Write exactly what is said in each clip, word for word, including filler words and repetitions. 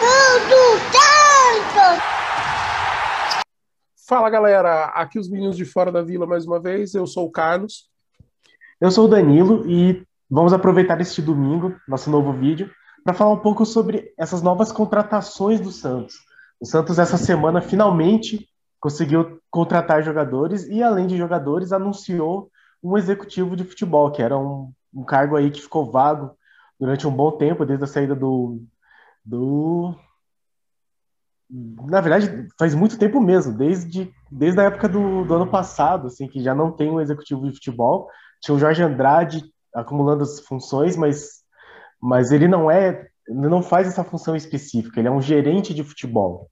Tudo tanto! Fala, galera! Aqui os meninos de Fora da Vila mais uma vez. Eu sou o Carlos. Eu sou o Danilo e vamos aproveitar este domingo, nosso novo vídeo, para falar um pouco sobre essas novas contratações do Santos. O Santos, essa semana, finalmente conseguiu contratar jogadores e, além de jogadores, anunciou um executivo de futebol, que era um, um cargo aí que ficou vago durante um bom tempo, desde a saída do... do... Na verdade, faz muito tempo mesmo, desde, desde a época do, do ano passado, assim, que já não tem um executivo de futebol. Tinha o Jorge Andrade acumulando as funções, mas, mas ele não é, não faz essa função específica, ele é um gerente de futebol.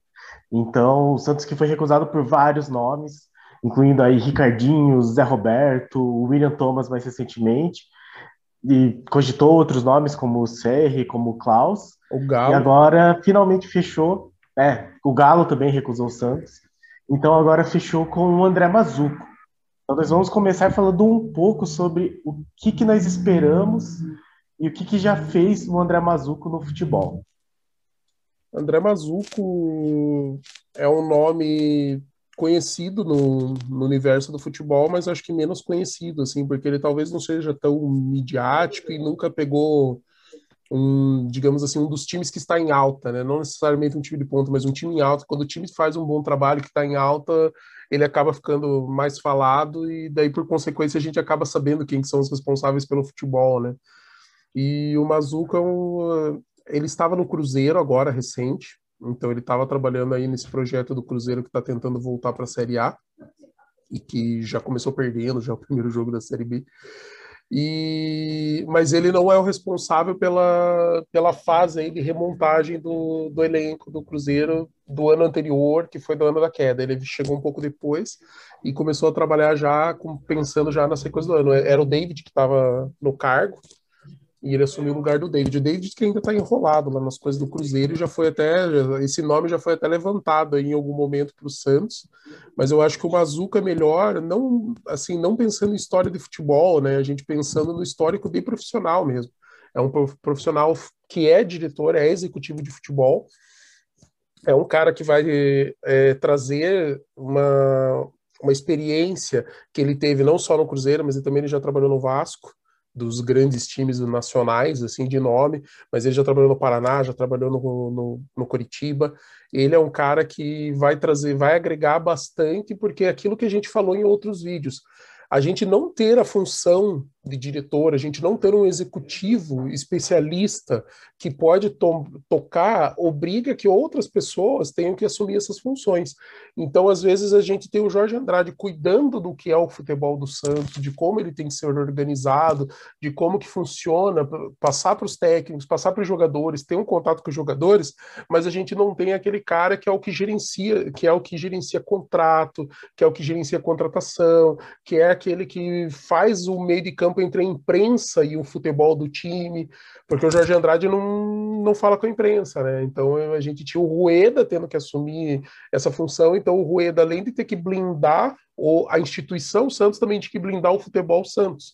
Então, o Santos, que foi recusado por vários nomes, incluindo aí Ricardinho, Zé Roberto, William Thomas mais recentemente, e cogitou outros nomes como o Serri, como o Klaus. O Galo. E agora finalmente fechou. É, o Galo também recusou o Santos. Então agora fechou com o André Mazzucco. Então nós vamos começar falando um pouco sobre o que, que nós esperamos e o que, que já fez o André Mazzucco no futebol. André Mazzucco é um nome conhecido no, no universo do futebol, mas acho que menos conhecido, assim, porque ele talvez não seja tão midiático e nunca pegou um, digamos assim, um dos times que está em alta, né? Não necessariamente um time de ponta, mas um time em alta. Quando o time faz um bom trabalho que está em alta, ele acaba ficando mais falado e daí, por consequência, a gente acaba sabendo quem são os responsáveis pelo futebol, né? E o Mazzucco, é um, ele estava no Cruzeiro agora, recente, então ele estava trabalhando aí nesse projeto do Cruzeiro que está tentando voltar para a Série A e que já começou perdendo, já é o primeiro jogo da Série B. E, mas ele não é o responsável pela, pela fase aí de remontagem do, do elenco do Cruzeiro do ano anterior, que foi do ano da queda. Ele chegou um pouco depois e começou a trabalhar já com, pensando já na sequência do ano. Era o David que estava no cargo e ele assumiu o lugar do David. O David que ainda está enrolado lá nas coisas do Cruzeiro e já foi até, esse nome já foi até levantado aí em algum momento para o Santos. Mas eu acho que o Mazzucco é melhor, não, assim, não pensando em história de futebol, né? A gente pensando no histórico de profissional mesmo. É um profissional que é diretor, é executivo de futebol. É um cara que vai é, trazer uma, uma experiência que ele teve não só no Cruzeiro, mas ele também ele já trabalhou no Vasco, dos grandes times nacionais, assim, de nome, mas ele já trabalhou no Paraná, já trabalhou no, no, no Curitiba. Ele é um cara que vai trazer, vai agregar bastante, porque é aquilo que a gente falou em outros vídeos. A gente não ter a função de diretor, a gente não ter um executivo especialista que pode to- tocar, obriga que outras pessoas tenham que assumir essas funções. Então, às vezes, a gente tem o Jorge Andrade cuidando do que é o futebol do Santos, de como ele tem que ser organizado, de como que funciona, passar para os técnicos, passar para os jogadores, ter um contato com os jogadores, mas a gente não tem aquele cara que é o que gerencia, que é o que gerencia contrato, que é o que gerencia contratação, que é aquele que faz o meio de campo entre a imprensa e o futebol do time, porque o Jorge Andrade não, não fala com a imprensa, né? Então a gente tinha o Rueda tendo que assumir essa função, então o Rueda, além de ter que blindar a instituição Santos, também tinha que blindar o futebol Santos.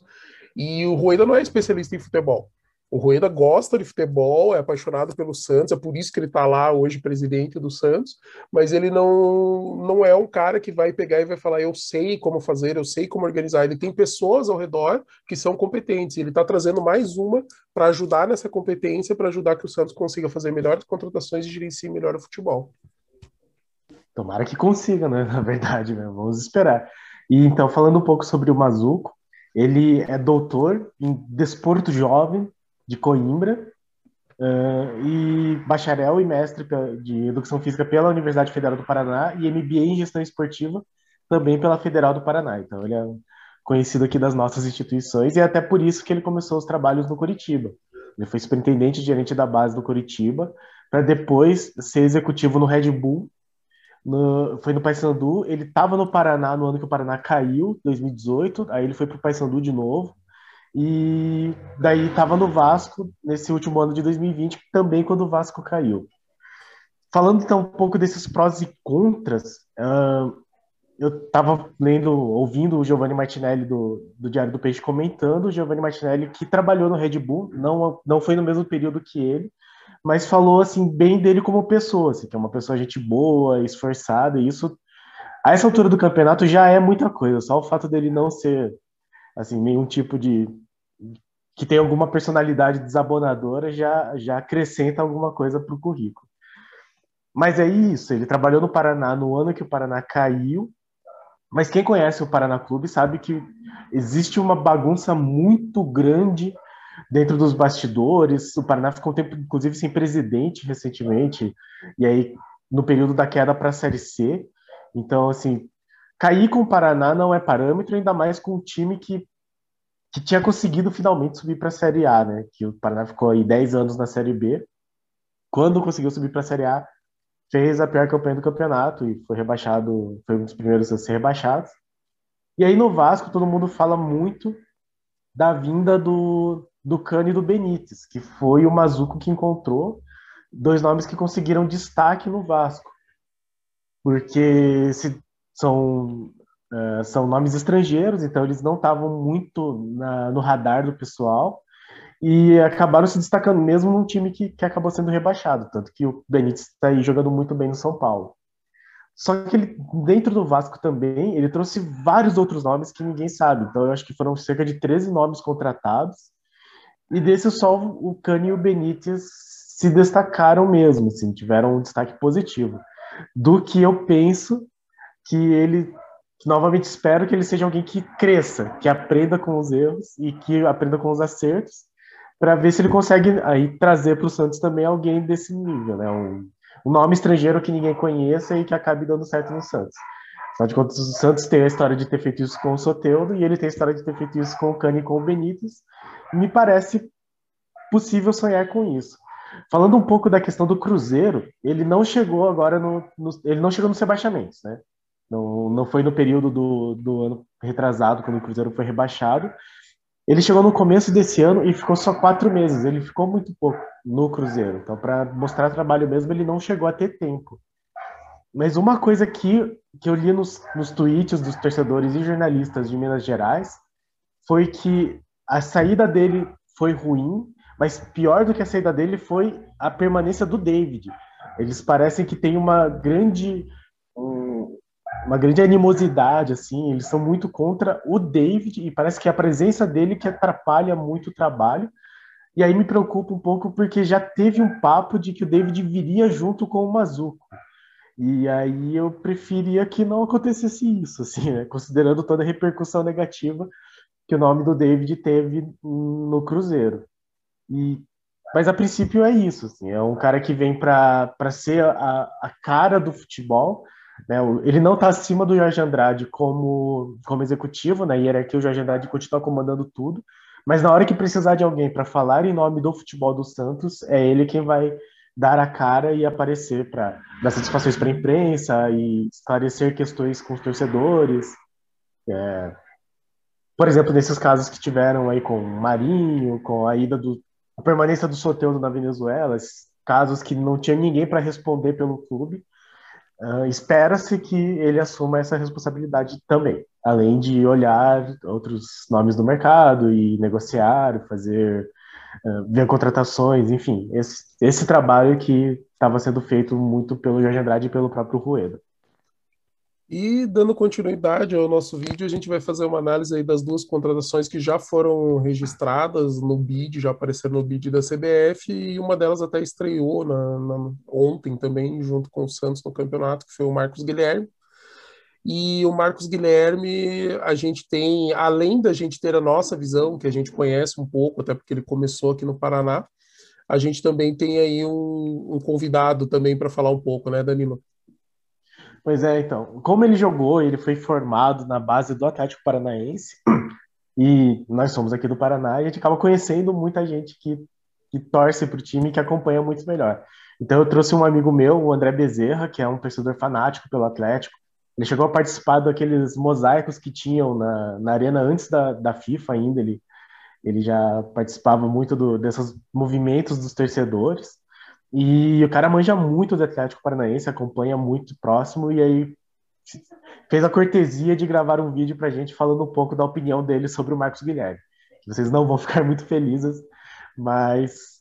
E o Rueda não é especialista em futebol. O Rueda gosta de futebol, é apaixonado pelo Santos, é por isso que ele está lá hoje presidente do Santos, mas ele não, não é um cara que vai pegar e vai falar eu sei como fazer, eu sei como organizar. Ele tem pessoas ao redor que são competentes, ele está trazendo mais uma para ajudar nessa competência, para ajudar que o Santos consiga fazer melhores contratações e gerenciar melhor o futebol. Tomara que consiga, né? Na verdade, né? Vamos esperar. E então, falando um pouco sobre o Mazzucco, ele é doutor em desporto jovem, de Coimbra, uh, e bacharel e mestre de Educação Física pela Universidade Federal do Paraná e M B A em Gestão Esportiva também pela Federal do Paraná. Então ele é conhecido aqui das nossas instituições e é até por isso que ele começou os trabalhos no Curitiba. Ele foi superintendente e gerente da base do Curitiba para depois ser executivo no Red Bull, no, foi no Paysandu, ele estava no Paraná no ano que o Paraná caiu, dois mil e dezoito, aí ele foi para o Paysandu de novo, e daí estava no Vasco nesse último ano de dois mil e vinte, também quando o Vasco caiu. Falando então um pouco desses prós e contras, uh, eu estava lendo, ouvindo o Giovanni Martinelli do, do Diário do Peixe comentando, o Giovanni Martinelli que trabalhou no Red Bull, não, não foi no mesmo período que ele, mas falou assim bem dele como pessoa, assim, que é uma pessoa gente boa, esforçada, e isso a essa altura do campeonato já é muita coisa, só o fato dele não ser assim nenhum tipo de que tem alguma personalidade desabonadora já, já acrescenta alguma coisa para o currículo. Mas é isso, ele trabalhou no Paraná no ano que o Paraná caiu, mas quem conhece o Paraná Clube sabe que existe uma bagunça muito grande dentro dos bastidores. O Paraná ficou um tempo, inclusive, sem presidente recentemente, e aí no período da queda para a Série C. Então, assim, cair com o Paraná não é parâmetro, ainda mais com um time que, que tinha conseguido finalmente subir para a Série A, né? Que o Paraná ficou aí dez anos na Série B. Quando conseguiu subir para a Série A, fez a pior campanha do campeonato e foi rebaixado, foi um dos primeiros a ser rebaixado. E aí no Vasco, todo mundo fala muito da vinda do, do Cano e do Benítez, que foi o Mazzucco que encontrou dois nomes que conseguiram destaque no Vasco, porque se, são, uh, são nomes estrangeiros, então eles não estavam muito na, no radar do pessoal e acabaram se destacando mesmo num time que, que acabou sendo rebaixado, tanto que o Benítez está aí jogando muito bem no São Paulo. Só que ele, dentro do Vasco também, ele trouxe vários outros nomes que ninguém sabe. Então eu acho que foram cerca de treze nomes contratados. E desses só o Cano e o Benítez se destacaram mesmo, assim, tiveram um destaque positivo. Do que eu penso que ele, novamente espero que ele seja alguém que cresça, que aprenda com os erros e que aprenda com os acertos, para ver se ele consegue aí trazer para o Santos também alguém desse nível, né? Um, um nome estrangeiro que ninguém conheça e que acabe dando certo no Santos. Afinal de contas, o Santos tem a história de ter feito isso com o Soteldo e ele tem a história de ter feito isso com o Cano e com o Benítez. Me parece possível sonhar com isso. Falando um pouco da questão do Cruzeiro, ele não chegou agora no, no ele não chegou nos rebaixamentos, né? Não, não foi no período do, do ano retrasado, quando o Cruzeiro foi rebaixado. Ele chegou no começo desse ano e ficou só quatro meses. Ele ficou muito pouco no Cruzeiro. Então, para mostrar trabalho mesmo, ele não chegou a ter tempo. Mas uma coisa que, que eu li nos, nos tweets dos torcedores e jornalistas de Minas Gerais foi que a saída dele foi ruim, mas pior do que a saída dele foi a permanência do David. Eles parecem que tem uma grande... Um, uma grande animosidade, assim, eles são muito contra o David e parece que é a presença dele que atrapalha muito o trabalho. E aí me preocupa um pouco porque já teve um papo de que o David viria junto com o Mazzucco. E aí eu preferia que não acontecesse isso, assim, né? Considerando toda a repercussão negativa que o nome do David teve no Cruzeiro. E, mas a princípio é isso, assim, é um cara que vem para ser a, a cara do futebol. Ele não está acima do Jorge Andrade como, como executivo, na hierarquia o Jorge Andrade continua comandando tudo, mas na hora que precisar de alguém para falar em nome do futebol do Santos, é ele quem vai dar a cara e aparecer para dar satisfações para a imprensa e esclarecer questões com os torcedores. É, por exemplo, nesses casos que tiveram aí com o Marinho, com a ida do a permanência do Soteldo na Venezuela, casos que não tinha ninguém para responder pelo clube. Uh, espera-se que ele assuma essa responsabilidade também, além de olhar outros nomes do mercado e negociar, fazer uh, ver contratações, enfim, esse, esse trabalho que estava sendo feito muito pelo Jorge Andrade e pelo próprio Rueda. E dando continuidade ao nosso vídeo, a gente vai fazer uma análise aí das duas contratações que já foram registradas no B I D, já apareceram no B I D da C B F, e uma delas até estreou na, na, ontem também, junto com o Santos no campeonato, que foi o Marcos Guilherme. E o Marcos Guilherme, a gente tem, além da gente ter a nossa visão, que a gente conhece um pouco, até porque ele começou aqui no Paraná, a gente também tem aí um, um convidado também para falar um pouco, né, Danilo? Pois é, então, como ele jogou, ele foi formado na base do Atlético Paranaense, e nós somos aqui do Paraná, e a gente acaba conhecendo muita gente que, que torce para o time e que acompanha muito melhor. Então eu trouxe um amigo meu, o André Bezerra, que é um torcedor fanático pelo Atlético. Ele chegou a participar daqueles mosaicos que tinham na, na arena antes da, da FIFA ainda, ele, ele já participava muito do, desses movimentos dos torcedores. E o cara manja muito do Atlético Paranaense, acompanha muito próximo, e aí fez a cortesia de gravar um vídeo pra gente falando um pouco da opinião dele sobre o Marcos Guilherme. Vocês não vão ficar muito felizes, mas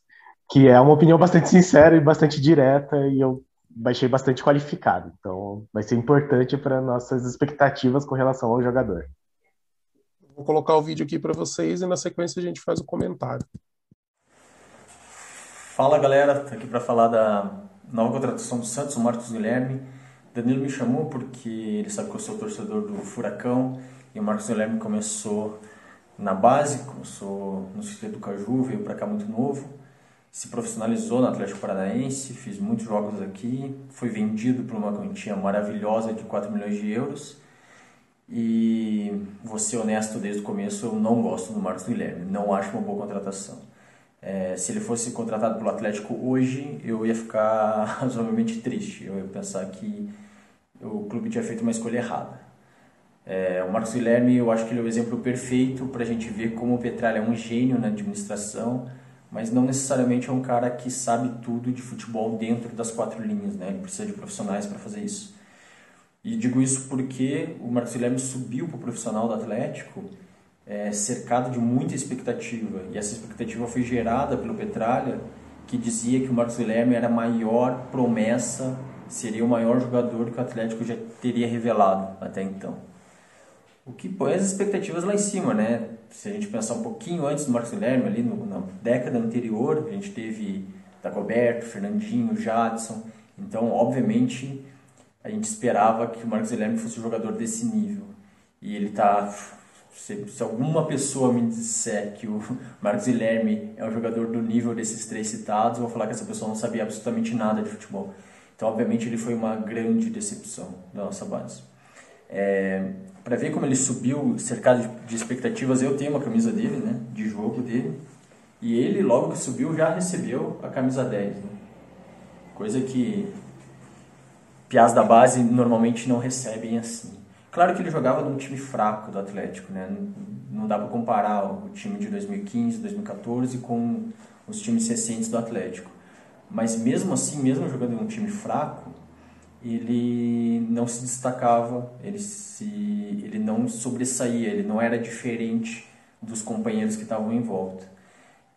que é uma opinião bastante sincera e bastante direta, e eu achei bastante qualificado. Então, vai ser importante para nossas expectativas com relação ao jogador. Vou colocar o vídeo aqui para vocês e na sequência a gente faz o comentário. Fala, galera, estou aqui para falar da nova contratação do Santos, o Marcos Guilherme. Danilo me chamou porque ele sabe que eu sou torcedor do Furacão, e o Marcos Guilherme começou na base, começou no Circuito do Caju, veio para cá muito novo, se profissionalizou no Atlético Paranaense, fiz muitos jogos aqui, foi vendido por uma quantia maravilhosa de quatro milhões de euros. E vou ser honesto desde o começo, eu não gosto do Marcos Guilherme, não acho uma boa contratação. É, se ele fosse contratado pelo Atlético hoje, eu ia ficar razoavelmente triste, eu ia pensar que o clube tinha feito uma escolha errada. É, o Marcos Guilherme, eu acho que ele é o exemplo perfeito para a gente ver como o Petralha é um gênio na administração, mas não necessariamente é um cara que sabe tudo de futebol dentro das quatro linhas, né? Ele precisa de profissionais para fazer isso. E digo isso porque o Marcos Guilherme subiu para o profissional do Atlético é, cercado de muita expectativa. E essa expectativa foi gerada pelo Petralha, que dizia que o Marcos Guilherme era a maior promessa, seria o maior jogador que o Atlético já teria revelado até então. O que põe as expectativas lá em cima, né? Se a gente pensar um pouquinho antes do Marcos Guilherme, ali no, na década anterior, a gente teve Dagoberto, Fernandinho, Jadson. Então, obviamente, a gente esperava que o Marcos Guilherme fosse um jogador desse nível. E ele tá... Se, se alguma pessoa me disser que o Marcos Guilherme é um jogador do nível desses três citados, eu vou falar que essa pessoa não sabia absolutamente nada de futebol. Então, obviamente, ele foi uma grande decepção da nossa base. É, para ver como ele subiu, cercado de, de expectativas, eu tenho uma camisa dele, né, de jogo dele. E ele, logo que subiu, já recebeu a camisa dez. Né? Coisa que... piás da base normalmente não recebem assim. Claro que ele jogava num time fraco do Atlético, né? Não dá para comparar o time de dois mil e quinze, dois mil e quatorze com os times recentes do Atlético. Mas mesmo assim, mesmo jogando num time fraco, ele não se destacava, ele, se, ele não sobressaía, ele não era diferente dos companheiros que estavam em volta.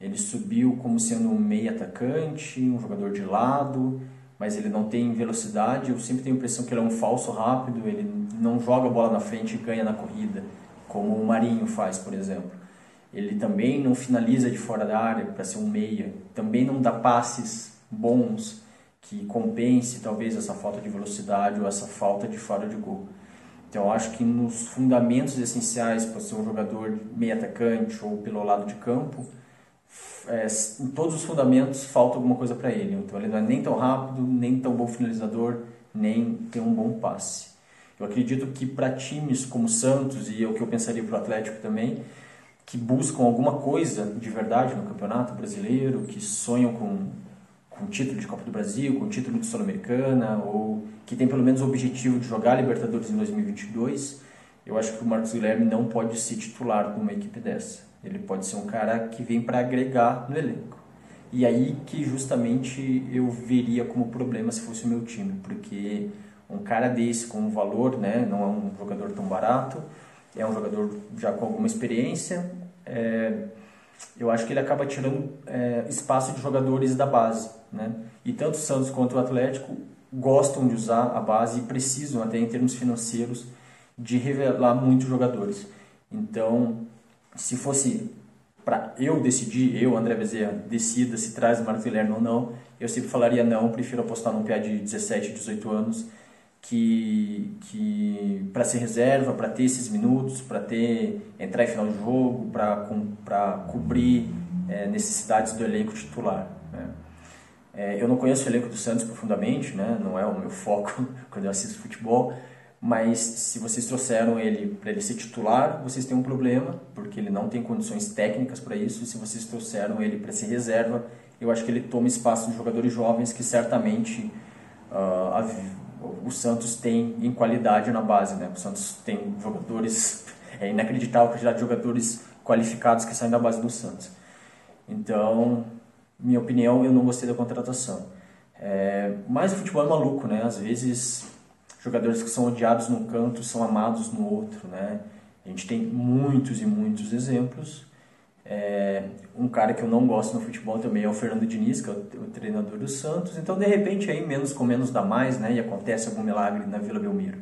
Ele subiu como sendo um meio atacante, um jogador de lado, mas ele não tem velocidade. Eu sempre tenho a impressão que ele é um falso rápido, ele não joga a bola na frente e ganha na corrida, como o Marinho faz, por exemplo. Ele também não finaliza de fora da área para ser um meia, também não dá passes bons que compense talvez essa falta de velocidade ou essa falta de fora de gol. Então eu acho que nos fundamentos essenciais para ser um jogador meia atacante ou pelo lado de campo, É, em todos os fundamentos falta alguma coisa para ele. Então ele não é nem tão rápido, nem tão bom finalizador, nem tem um bom passe. Eu acredito que para times como o Santos, e é o que eu pensaria para o Atlético também, que buscam alguma coisa de verdade no Campeonato Brasileiro, que sonham com, com título de Copa do Brasil, com título de Sul-Americana, ou que tem pelo menos o objetivo de jogar a Libertadores em dois mil e vinte e dois, eu acho que o Marcos Guilherme não pode ser titular de uma equipe dessa. Ele pode ser um cara que vem para agregar no elenco. E aí que justamente eu veria como problema se fosse o meu time, porque um cara desse com um valor, né, não é um jogador tão barato, é um jogador já com alguma experiência, é, eu acho que ele acaba tirando é, espaço de jogadores da base, né? E tanto o Santos quanto o Atlético gostam de usar a base e precisam, até em termos financeiros, de revelar muitos jogadores. Então, se fosse para eu decidir, eu, André Bezerra, decida se traz o Marcos Guilherme ou não, eu sempre falaria não, prefiro apostar num piá de dezessete, dezoito anos, que, que para ser reserva, para ter esses minutos, para ter entrar em final de jogo, para cobrir é, necessidades do elenco titular. Né? É, eu não conheço o elenco do Santos profundamente, né? Não é o meu foco quando eu assisto futebol, mas se vocês trouxeram ele para ele ser titular, vocês têm um problema, porque ele não tem condições técnicas para isso. E se vocês trouxeram ele para ser reserva, eu acho que ele toma espaço de jogadores jovens que certamente uh, a, o Santos tem em qualidade na base, né? O Santos tem jogadores, é inacreditável a quantidade de jogadores qualificados que saem da base do Santos. Então, minha opinião, eu não gostei da contratação. É, mas o futebol é maluco, né? Às vezes jogadores que são odiados num canto são amados no outro, né? A gente tem muitos e muitos exemplos. É, um cara que eu não gosto no futebol também é o Fernando Diniz, que é o, o treinador do Santos. Então, de repente, aí menos com menos dá mais, né? E acontece algum milagre na Vila Belmiro.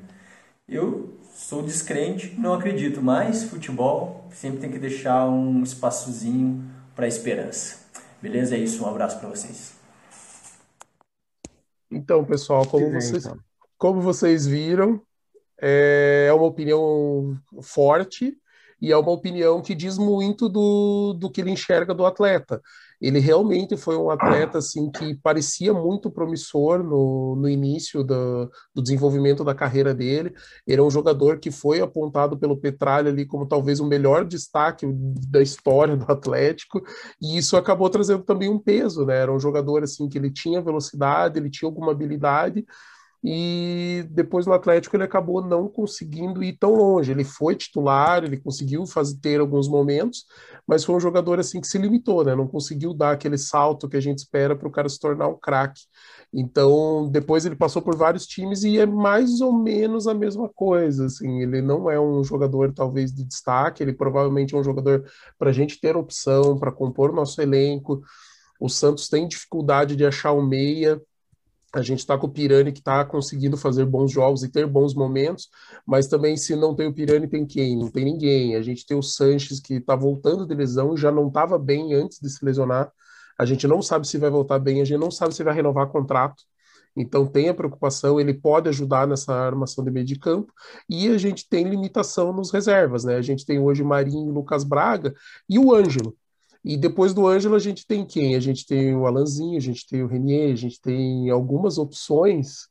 Eu sou descrente, não acredito, mas futebol sempre tem que deixar um espaçozinho para a esperança. Beleza? É isso, um abraço para vocês. Então, pessoal, como vocês, como vocês viram, é uma opinião forte. E é uma opinião que diz muito do, do que ele enxerga do atleta. Ele realmente foi um atleta assim, que parecia muito promissor no, no início do, do desenvolvimento da carreira dele. Ele é um jogador que foi apontado pelo Petralha ali como talvez o melhor destaque da história do Atlético, e isso acabou trazendo também um peso, né? Era um jogador assim, que ele tinha velocidade, ele tinha alguma habilidade, e depois no Atlético ele acabou não conseguindo ir tão longe. Ele foi titular, ele conseguiu fazer, ter alguns momentos, mas foi um jogador assim que se limitou, né? Não conseguiu dar aquele salto que a gente espera para o cara se tornar um craque. Então, depois ele passou por vários times e é mais ou menos a mesma coisa, assim. Ele não é um jogador, talvez, de destaque, ele provavelmente é um jogador para a gente ter opção, para compor nosso elenco. O Santos tem dificuldade de achar um meia. A gente está com o Pirani, que está conseguindo fazer bons jogos e ter bons momentos, mas também, se não tem o Pirani, tem quem? Não tem ninguém. A gente tem o Sanches, que está voltando de lesão e já não estava bem antes de se lesionar. A gente não sabe se vai voltar bem, a gente não sabe se vai renovar contrato. Então tem a preocupação, ele pode ajudar nessa armação de meio de campo, e a gente tem limitação nos reservas, né? A gente tem hoje Marinho, Lucas Braga e o Ângelo. E depois do Ângelo a gente tem quem? A gente tem o Alanzinho, a gente tem o Renier, a gente tem algumas opções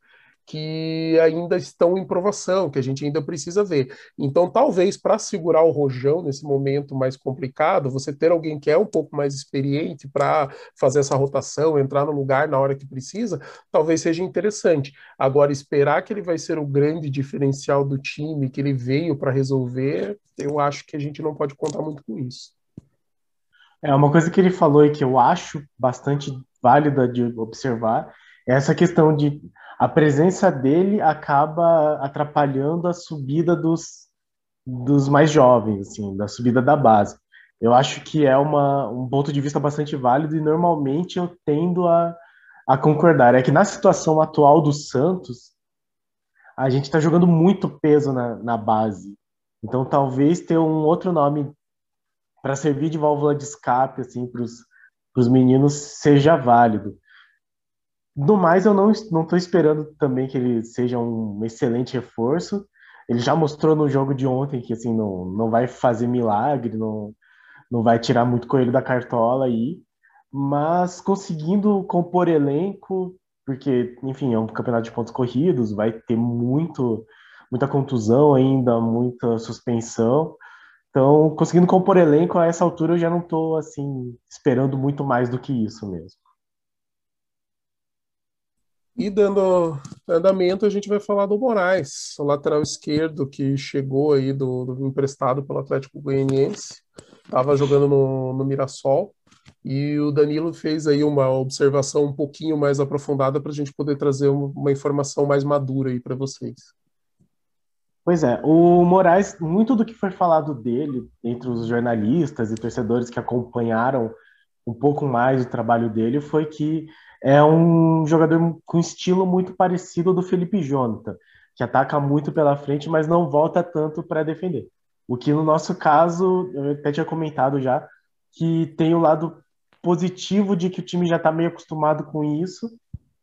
que ainda estão em provação, que a gente ainda precisa ver. Então talvez para segurar o rojão nesse momento mais complicado, você ter alguém que é um pouco mais experiente para fazer essa rotação, entrar no lugar na hora que precisa, talvez seja interessante. Agora esperar que ele vai ser o grande diferencial do time, que ele veio para resolver, eu acho que a gente não pode contar muito com isso. É uma coisa que ele falou e que eu acho bastante válida de observar é essa questão de a presença dele acaba atrapalhando a subida dos, dos mais jovens, assim, da subida da base. Eu acho que é uma, um ponto de vista bastante válido e normalmente eu tendo a, a concordar. É que na situação atual do Santos, a gente está jogando muito peso na, na base. Então talvez ter um outro nome para servir de válvula de escape assim, para os meninos, seja válido. No mais, eu não estou esperando também que ele seja um excelente reforço. Ele já mostrou no jogo de ontem que assim, não, não vai fazer milagre, não, não vai tirar muito coelho da cartola aí, mas conseguindo compor elenco, porque, enfim, é um campeonato de pontos corridos, vai ter muito, muita contusão ainda, muita suspensão. Então, conseguindo compor elenco a essa altura, eu já não estou assim, esperando muito mais do que isso mesmo. E dando andamento, a gente vai falar do Moraes, o lateral esquerdo que chegou aí do, do emprestado pelo Atlético Goianiense, estava jogando no, no Mirassol, e o Danilo fez aí uma observação um pouquinho mais aprofundada para a gente poder trazer uma informação mais madura aí para vocês. Pois é, o Moraes, muito do que foi falado dele, entre os jornalistas e torcedores que acompanharam um pouco mais o trabalho dele, foi que é um jogador com estilo muito parecido do Felipe Jonathan, que ataca muito pela frente, mas não volta tanto para defender. O que no nosso caso, eu até tinha comentado já, que tem o lado positivo de que o time já está meio acostumado com isso,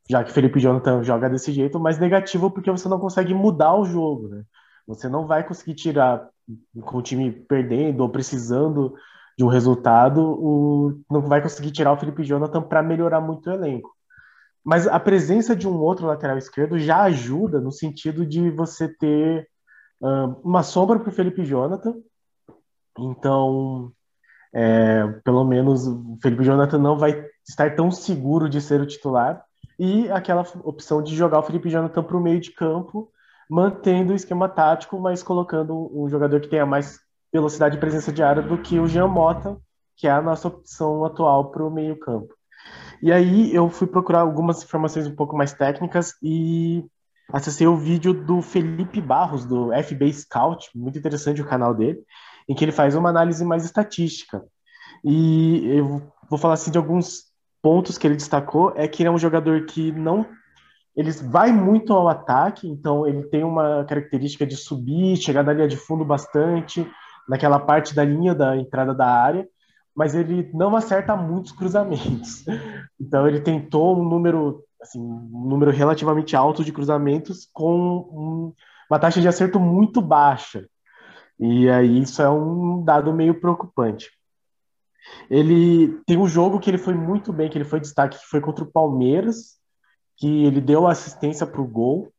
já que o Felipe Jonathan joga desse jeito, mas negativo porque você não consegue mudar o jogo, né? Você não vai conseguir tirar, com o time perdendo ou precisando de um resultado, o, não vai conseguir tirar o Felipe Jonathan para melhorar muito o elenco. Mas a presença de um outro lateral esquerdo já ajuda no sentido de você ter uh, uma sombra para o Felipe Jonathan. Então, é, pelo menos o Felipe Jonathan não vai estar tão seguro de ser o titular. E aquela opção de jogar o Felipe Jonathan para o meio de campo, mantendo o esquema tático, mas colocando um jogador que tenha mais velocidade e presença de área do que o Jean Mota, que é a nossa opção atual para o meio campo. E aí eu fui procurar algumas informações um pouco mais técnicas e acessei o vídeo do Felipe Barros, do F B Scout, muito interessante o canal dele, em que ele faz uma análise mais estatística. E eu vou falar assim de alguns pontos que ele destacou, é que ele é um jogador que não... Ele vai muito ao ataque, então ele tem uma característica de subir, chegar da linha de fundo bastante, naquela parte da linha da entrada da área, mas ele não acerta muitos cruzamentos. Então ele tentou um número, assim, um número relativamente alto de cruzamentos com uma taxa de acerto muito baixa. E aí isso é um dado meio preocupante. Ele tem um jogo que ele foi muito bem, que ele foi destaque, que foi contra o Palmeiras, que ele deu assistência para o gol,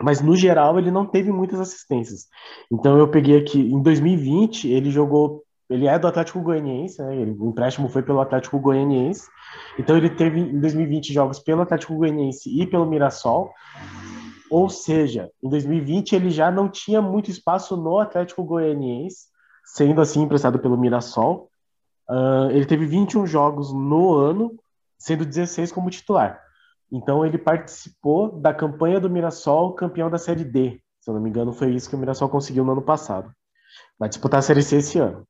mas no geral ele não teve muitas assistências. Então eu peguei aqui, em dois mil e vinte ele jogou, ele é do Atlético Goianiense, né? Ele, o empréstimo foi pelo Atlético Goianiense, então ele teve em dois mil e vinte jogos pelo Atlético Goianiense e pelo Mirassol, ou seja, em dois mil e vinte ele já não tinha muito espaço no Atlético Goianiense, sendo assim emprestado pelo Mirassol. Uh, ele teve vinte e um jogos no ano, sendo dezesseis como titular. Então ele participou da campanha do Mirassol, campeão da Série D. Se eu não me engano, foi isso que o Mirassol conseguiu no ano passado. Vai disputar a Série C esse ano.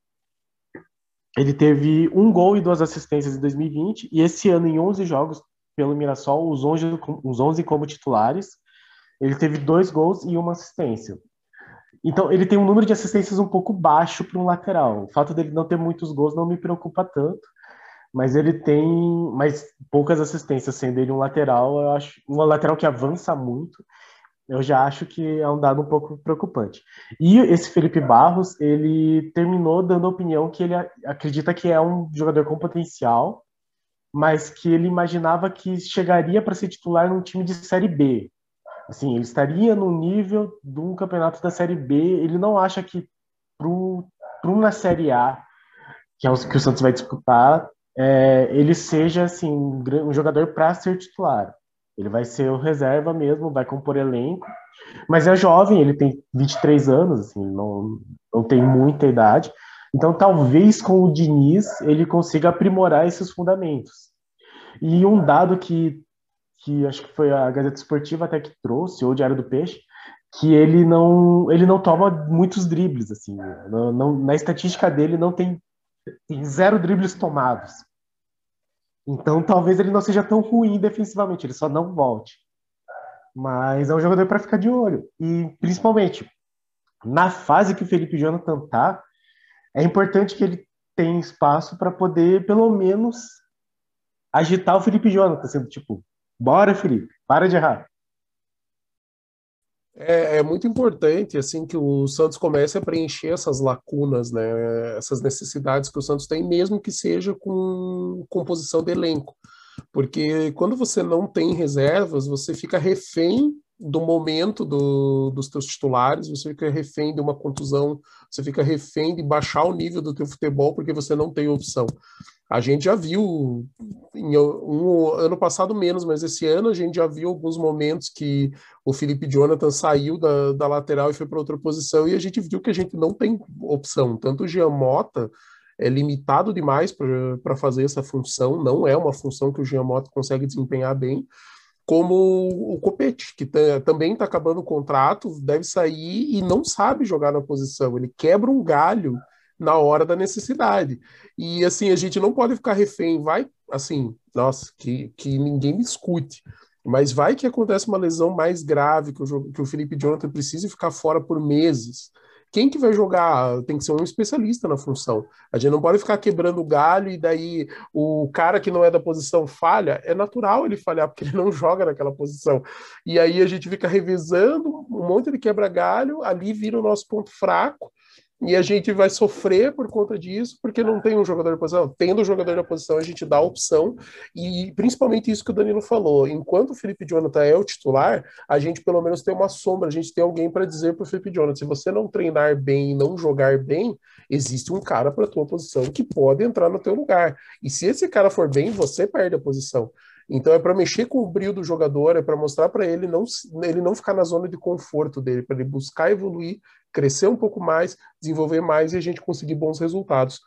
Ele teve um gol e duas assistências em dois mil e vinte, e esse ano, em onze jogos pelo Mirassol, os onze como titulares, ele teve dois gols e uma assistência. Então, ele tem um número de assistências um pouco baixo para um lateral. O fato dele não ter muitos gols não me preocupa tanto, mas ele tem mais poucas assistências, sendo ele um lateral, eu acho, um lateral que avança muito, eu já acho que é um dado um pouco preocupante. E esse Felipe Barros, ele terminou dando a opinião que ele acredita que é um jogador com potencial, mas que ele imaginava que chegaria para ser titular num time de Série B. Assim, ele estaria no nível de um campeonato da Série B, ele não acha que para uma Série A, que é o que o Santos vai disputar, é, ele seja assim, um jogador para ser titular. Ele vai ser o reserva mesmo, vai compor elenco, mas é jovem, ele tem vinte e três anos, assim, não, não tem muita idade, então talvez com o Diniz ele consiga aprimorar esses fundamentos. E um dado que que acho que foi a Gazeta Esportiva até que trouxe, ou o Diário do Peixe, que ele não, ele não toma muitos dribles, assim, não, não, na estatística dele não tem, tem zero dribles tomados. Então talvez ele não seja tão ruim defensivamente, ele só não volte. Mas é um jogador para ficar de olho. E principalmente, na fase que o Felipe Jonathan está, é importante que ele tenha espaço para poder, pelo menos, agitar o Felipe Jonathan, sendo tipo, bora, Felipe, para de errar. É, é muito importante assim, que o Santos comece a preencher essas lacunas, né? Essas necessidades que o Santos tem, mesmo que seja com composição de elenco. Porque quando você não tem reservas, você fica refém do momento do, dos teus titulares, você fica refém de uma contusão, você fica refém de baixar o nível do teu futebol porque você não tem opção. A gente já viu, em, um, ano passado menos, mas esse ano a gente já viu alguns momentos que o Felipe Jonathan saiu da, da lateral e foi para outra posição, e a gente viu que a gente não tem opção. Tanto o Jean Mota é limitado demais para fazer essa função, não é uma função que o Jean Mota consegue desempenhar bem, como o Copete, que tá, também está acabando o contrato, deve sair e não sabe jogar na posição. Ele quebra um galho na hora da necessidade. E, assim, a gente não pode ficar refém. Vai, assim, nossa, que, que ninguém me escute. Mas vai que acontece uma lesão mais grave, que o, que o Felipe Jonathan precise ficar fora por meses. Quem que vai jogar? Tem que ser um especialista na função. A gente não pode ficar quebrando o galho e daí o cara que não é da posição falha. É natural ele falhar, porque ele não joga naquela posição. E aí a gente fica revezando um monte de quebra-galho, ali vira o nosso ponto fraco, e a gente vai sofrer por conta disso, porque não tem um jogador da posição. Tendo um jogador da posição, a gente dá a opção, e principalmente isso que o Danilo falou, enquanto o Felipe Jonathan é o titular, a gente pelo menos tem uma sombra, a gente tem alguém para dizer para o Felipe Jonathan, se você não treinar bem e não jogar bem, existe um cara para a tua posição que pode entrar no teu lugar, e se esse cara for bem, você perde a posição. Então é para mexer com o brilho do jogador, é para mostrar para ele não, ele não ficar na zona de conforto dele, para ele buscar evoluir, crescer um pouco mais, desenvolver mais e a gente conseguir bons resultados.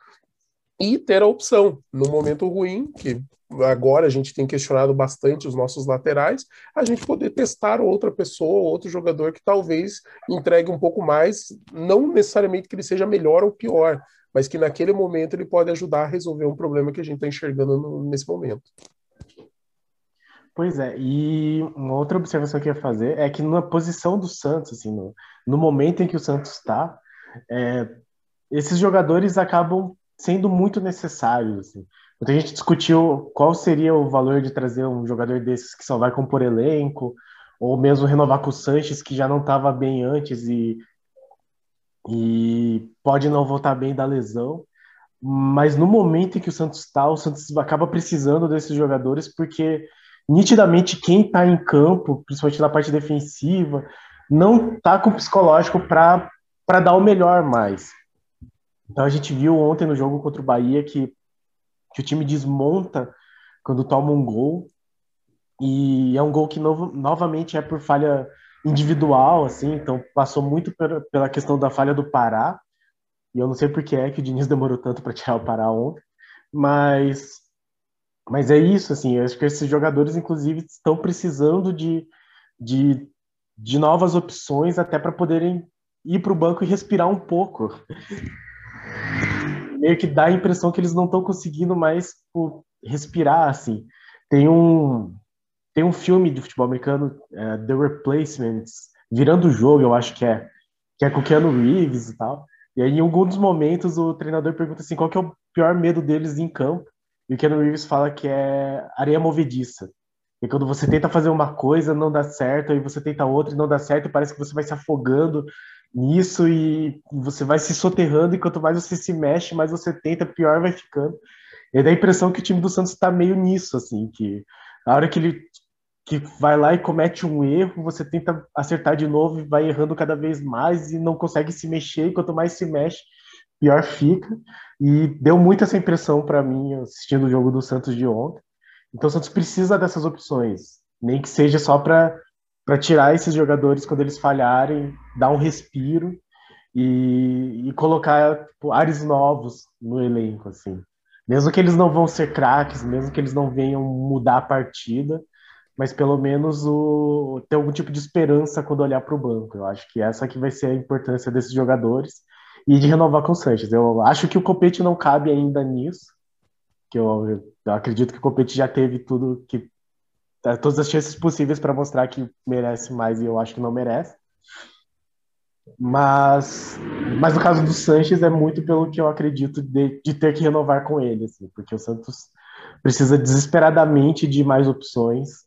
E ter a opção, no momento ruim, que agora a gente tem questionado bastante os nossos laterais, a gente poder testar outra pessoa, outro jogador que talvez entregue um pouco mais, não necessariamente que ele seja melhor ou pior, mas que naquele momento ele pode ajudar a resolver um problema que a gente está enxergando no, nesse momento. Pois é, e uma outra observação que eu ia fazer é que na posição do Santos, assim, no, no momento em que o Santos está, é, esses jogadores acabam sendo muito necessários, assim. Muita gente discutiu qual seria o valor de trazer um jogador desses que só vai compor elenco, ou mesmo renovar com o Sanches, que já não estava bem antes e, e pode não voltar bem da lesão. Mas no momento em que o Santos está, o Santos acaba precisando desses jogadores, porque nitidamente quem está em campo, principalmente na parte defensiva, não está com o psicológico para para dar o melhor mais. Então a gente viu ontem no jogo contra o Bahia que que o time desmonta quando toma um gol, e é um gol que no, novamente é por falha individual, assim, então passou muito per, pela questão da falha do Pará, e eu não sei por que é que o Diniz demorou tanto para tirar o Pará ontem, mas, mas é isso, assim, eu acho que esses jogadores, inclusive, estão precisando de, de, de novas opções até para poderem ir para o banco e respirar um pouco. Meio que dá a impressão que eles não estão conseguindo mais tipo, respirar, assim. Tem um, tem um filme de futebol americano, é, The Replacements, Virando o Jogo, eu acho que é, que é com o Keanu Reeves e tal. E aí, em algum dos momentos, o treinador pergunta assim, qual que é o pior medo deles em campo? E o Keanu Reeves fala que é areia movediça. E quando você tenta fazer uma coisa, não dá certo, aí você tenta outra e não dá certo, e parece que você vai se afogando nisso, e você vai se soterrando, e quanto mais você se mexe, mais você tenta, pior vai ficando. E dá a impressão que o time do Santos está meio nisso, assim, que a hora que ele que vai lá e comete um erro, você tenta acertar de novo e vai errando cada vez mais e não consegue se mexer, e quanto mais se mexe, pior fica. E deu muito essa impressão para mim assistindo o jogo do Santos de ontem. Então o Santos precisa dessas opções, nem que seja só para para tirar esses jogadores quando eles falharem, dar um respiro e, e colocar tipo, ares novos no elenco, assim. Mesmo que eles não vão ser craques, mesmo que eles não venham mudar a partida, mas pelo menos o, ter algum tipo de esperança quando olhar para o banco. Eu acho que essa que vai ser a importância desses jogadores e de renovar com o Sanches. Eu acho que o Copete não cabe ainda nisso, que eu, eu acredito que o Copete já teve tudo que todas as chances possíveis para mostrar que merece mais, e eu acho que não merece. Mas, mas no caso do Sanches, é muito pelo que eu acredito de, de ter que renovar com ele, assim, porque o Santos precisa desesperadamente de mais opções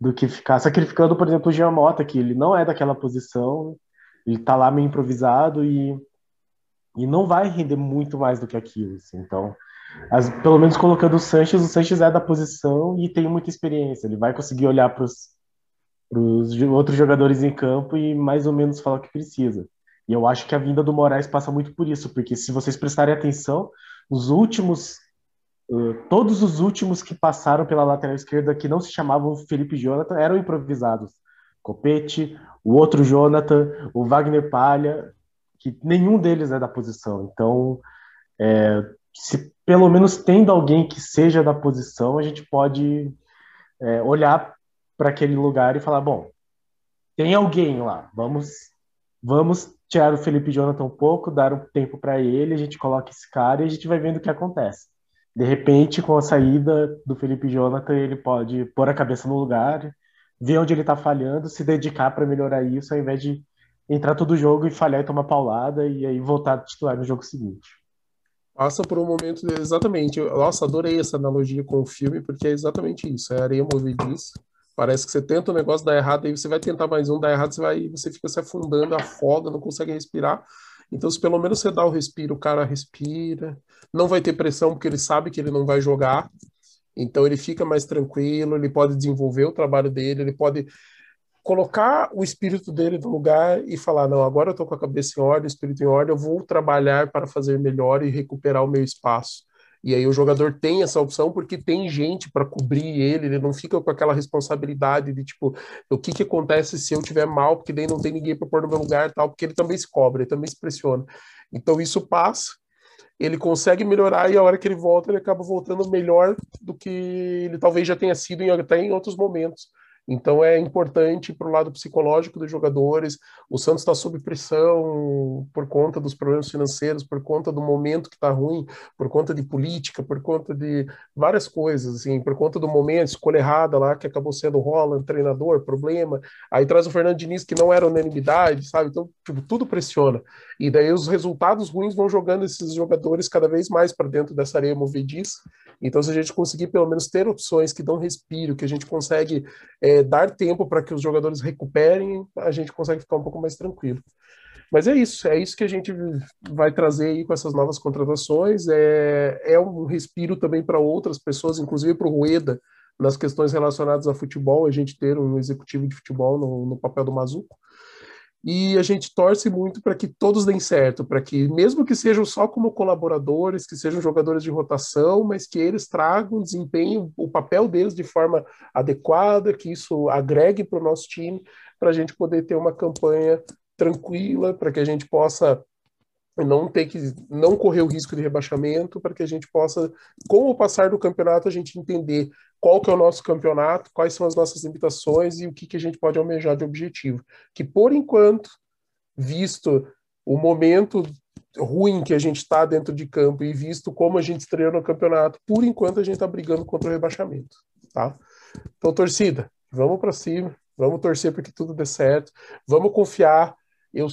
do que ficar sacrificando, por exemplo, o Jean Mota, que ele não é daquela posição, ele tá lá meio improvisado e, e não vai render muito mais do que aquilo, assim, então... As, pelo menos colocando o Sanches, o Sanches é da posição e tem muita experiência, ele vai conseguir olhar para os outros jogadores em campo e mais ou menos falar o que precisa. E eu acho que a vinda do Moraes passa muito por isso, porque se vocês prestarem atenção, os últimos, uh, todos os últimos que passaram pela lateral esquerda que não se chamavam Felipe Jonathan eram improvisados. Copete, o outro Jonathan, o Wagner Palha, que nenhum deles é da posição. Então, é, se pelo menos tendo alguém que seja da posição, a gente pode é, olhar para aquele lugar e falar, bom, tem alguém lá, vamos, vamos tirar o Felipe Jonathan um pouco, dar um tempo para ele, a gente coloca esse cara e a gente vai vendo o que acontece. De repente, com a saída do Felipe Jonathan, ele pode pôr a cabeça no lugar, ver onde ele está falhando, se dedicar para melhorar isso, ao invés de entrar todo jogo e falhar e tomar paulada e aí voltar a titular no jogo seguinte. Passa por um momento, exatamente, nossa, adorei essa analogia com o filme, porque é exatamente isso, é areia movediça, parece que você tenta um negócio, dá errado, aí você vai tentar mais um, dá errado, você, vai, você fica se afundando, afoga, não consegue respirar, então se pelo menos você dá o respiro, o cara respira, não vai ter pressão, porque ele sabe que ele não vai jogar, então ele fica mais tranquilo, ele pode desenvolver o trabalho dele, ele pode... colocar o espírito dele no lugar e falar, não, agora eu estou com a cabeça em ordem, o espírito em ordem, eu vou trabalhar para fazer melhor e recuperar o meu espaço. E aí o jogador tem essa opção porque tem gente para cobrir ele, ele não fica com aquela responsabilidade de tipo, o que que acontece se eu tiver mal, porque daí não tem ninguém para pôr no meu lugar, tal, porque ele também se cobra, ele também se pressiona. Então isso passa, ele consegue melhorar e a hora que ele volta, ele acaba voltando melhor do que ele talvez já tenha sido em, até em outros momentos. Então é importante para o lado psicológico dos jogadores. O Santos está sob pressão por conta dos problemas financeiros, por conta do momento que está ruim, por conta de política, por conta de várias coisas, assim, por conta do momento, escolha errada lá, que acabou sendo o Holland, treinador, problema. Aí traz o Fernando Diniz, que não era unanimidade, sabe? Então, tipo, tudo pressiona. E daí os resultados ruins vão jogando esses jogadores cada vez mais para dentro dessa areia movediça. Então, se a gente conseguir pelo menos ter opções que dão respiro, que a gente consegue é, dar tempo para que os jogadores recuperem, a gente consegue ficar um pouco mais tranquilo. Mas é isso, é isso que a gente vai trazer aí com essas novas contratações. É, é um respiro também para outras pessoas, inclusive para o Rueda, nas questões relacionadas a futebol, a gente ter um executivo de futebol no, no papel do Mazzucco. E a gente torce muito para que todos deem certo, para que, mesmo que sejam só como colaboradores, que sejam jogadores de rotação, mas que eles tragam desempenho, o papel deles de forma adequada, que isso agregue para o nosso time, para a gente poder ter uma campanha tranquila, para que a gente possa não ter que não correr o risco de rebaixamento, para que a gente possa, com o passar do campeonato, a gente entender qual que é o nosso campeonato, quais são as nossas limitações e o que, que a gente pode almejar de objetivo. Que, por enquanto, visto o momento ruim que a gente está dentro de campo e visto como a gente estreou no campeonato, por enquanto a gente está brigando contra o rebaixamento. Tá? Então, torcida, vamos para cima, vamos torcer para que tudo dê certo, vamos confiar. Eu,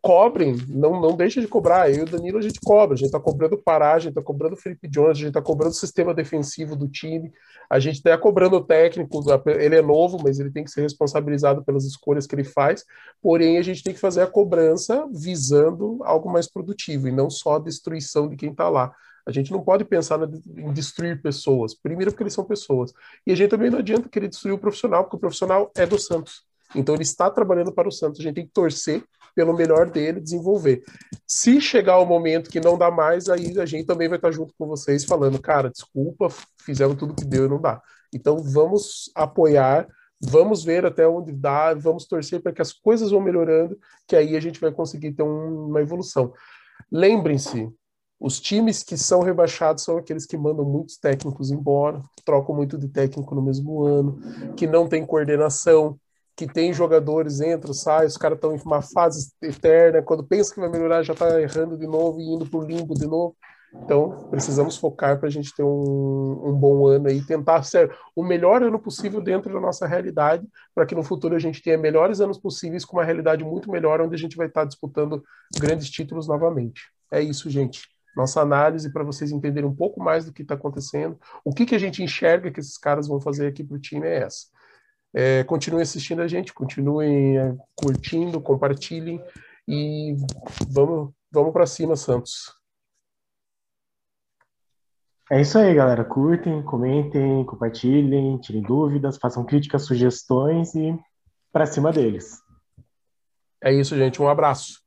cobrem, não, não deixem de cobrar. Eu e o Danilo a gente cobra, a gente está cobrando o Pará, a gente está cobrando o Felipe Jonathan, a gente está cobrando o sistema defensivo do time, a gente está cobrando o técnico. Ele é novo, mas ele tem que ser responsabilizado pelas escolhas que ele faz, porém a gente tem que fazer a cobrança visando algo mais produtivo e não só a destruição de quem está lá. A gente não pode pensar em destruir pessoas, primeiro porque eles são pessoas, e a gente também não adianta querer destruir o profissional, porque o profissional é do Santos. Então ele está trabalhando para o Santos, a gente tem que torcer pelo melhor dele, desenvolver. Se chegar o momento que não dá mais, aí a gente também vai estar junto com vocês falando, cara, desculpa, fizemos tudo que deu e não dá. Então vamos apoiar, vamos ver até onde dá, vamos torcer para que as coisas vão melhorando, que aí a gente vai conseguir ter um, uma evolução. Lembrem-se, os times que são rebaixados são aqueles que mandam muitos técnicos embora, trocam muito de técnico no mesmo ano, que não tem coordenação, que tem jogadores, entram, saem, os caras estão em uma fase eterna, quando pensa que vai melhorar já está errando de novo e indo para o limbo de novo. Então, precisamos focar para a gente ter um, um bom ano e tentar ser o melhor ano possível dentro da nossa realidade, para que no futuro a gente tenha melhores anos possíveis com uma realidade muito melhor, onde a gente vai estar disputando grandes títulos novamente. É isso, gente. Nossa análise para vocês entenderem um pouco mais do que está acontecendo. O que, que a gente enxerga que esses caras vão fazer aqui para o time é essa. É, continuem assistindo a gente, continuem é, curtindo, compartilhem e vamos, vamos para cima, Santos. É isso aí, galera. Curtem, comentem, compartilhem, tirem dúvidas, façam críticas, sugestões e para cima deles. É isso, gente. Um abraço.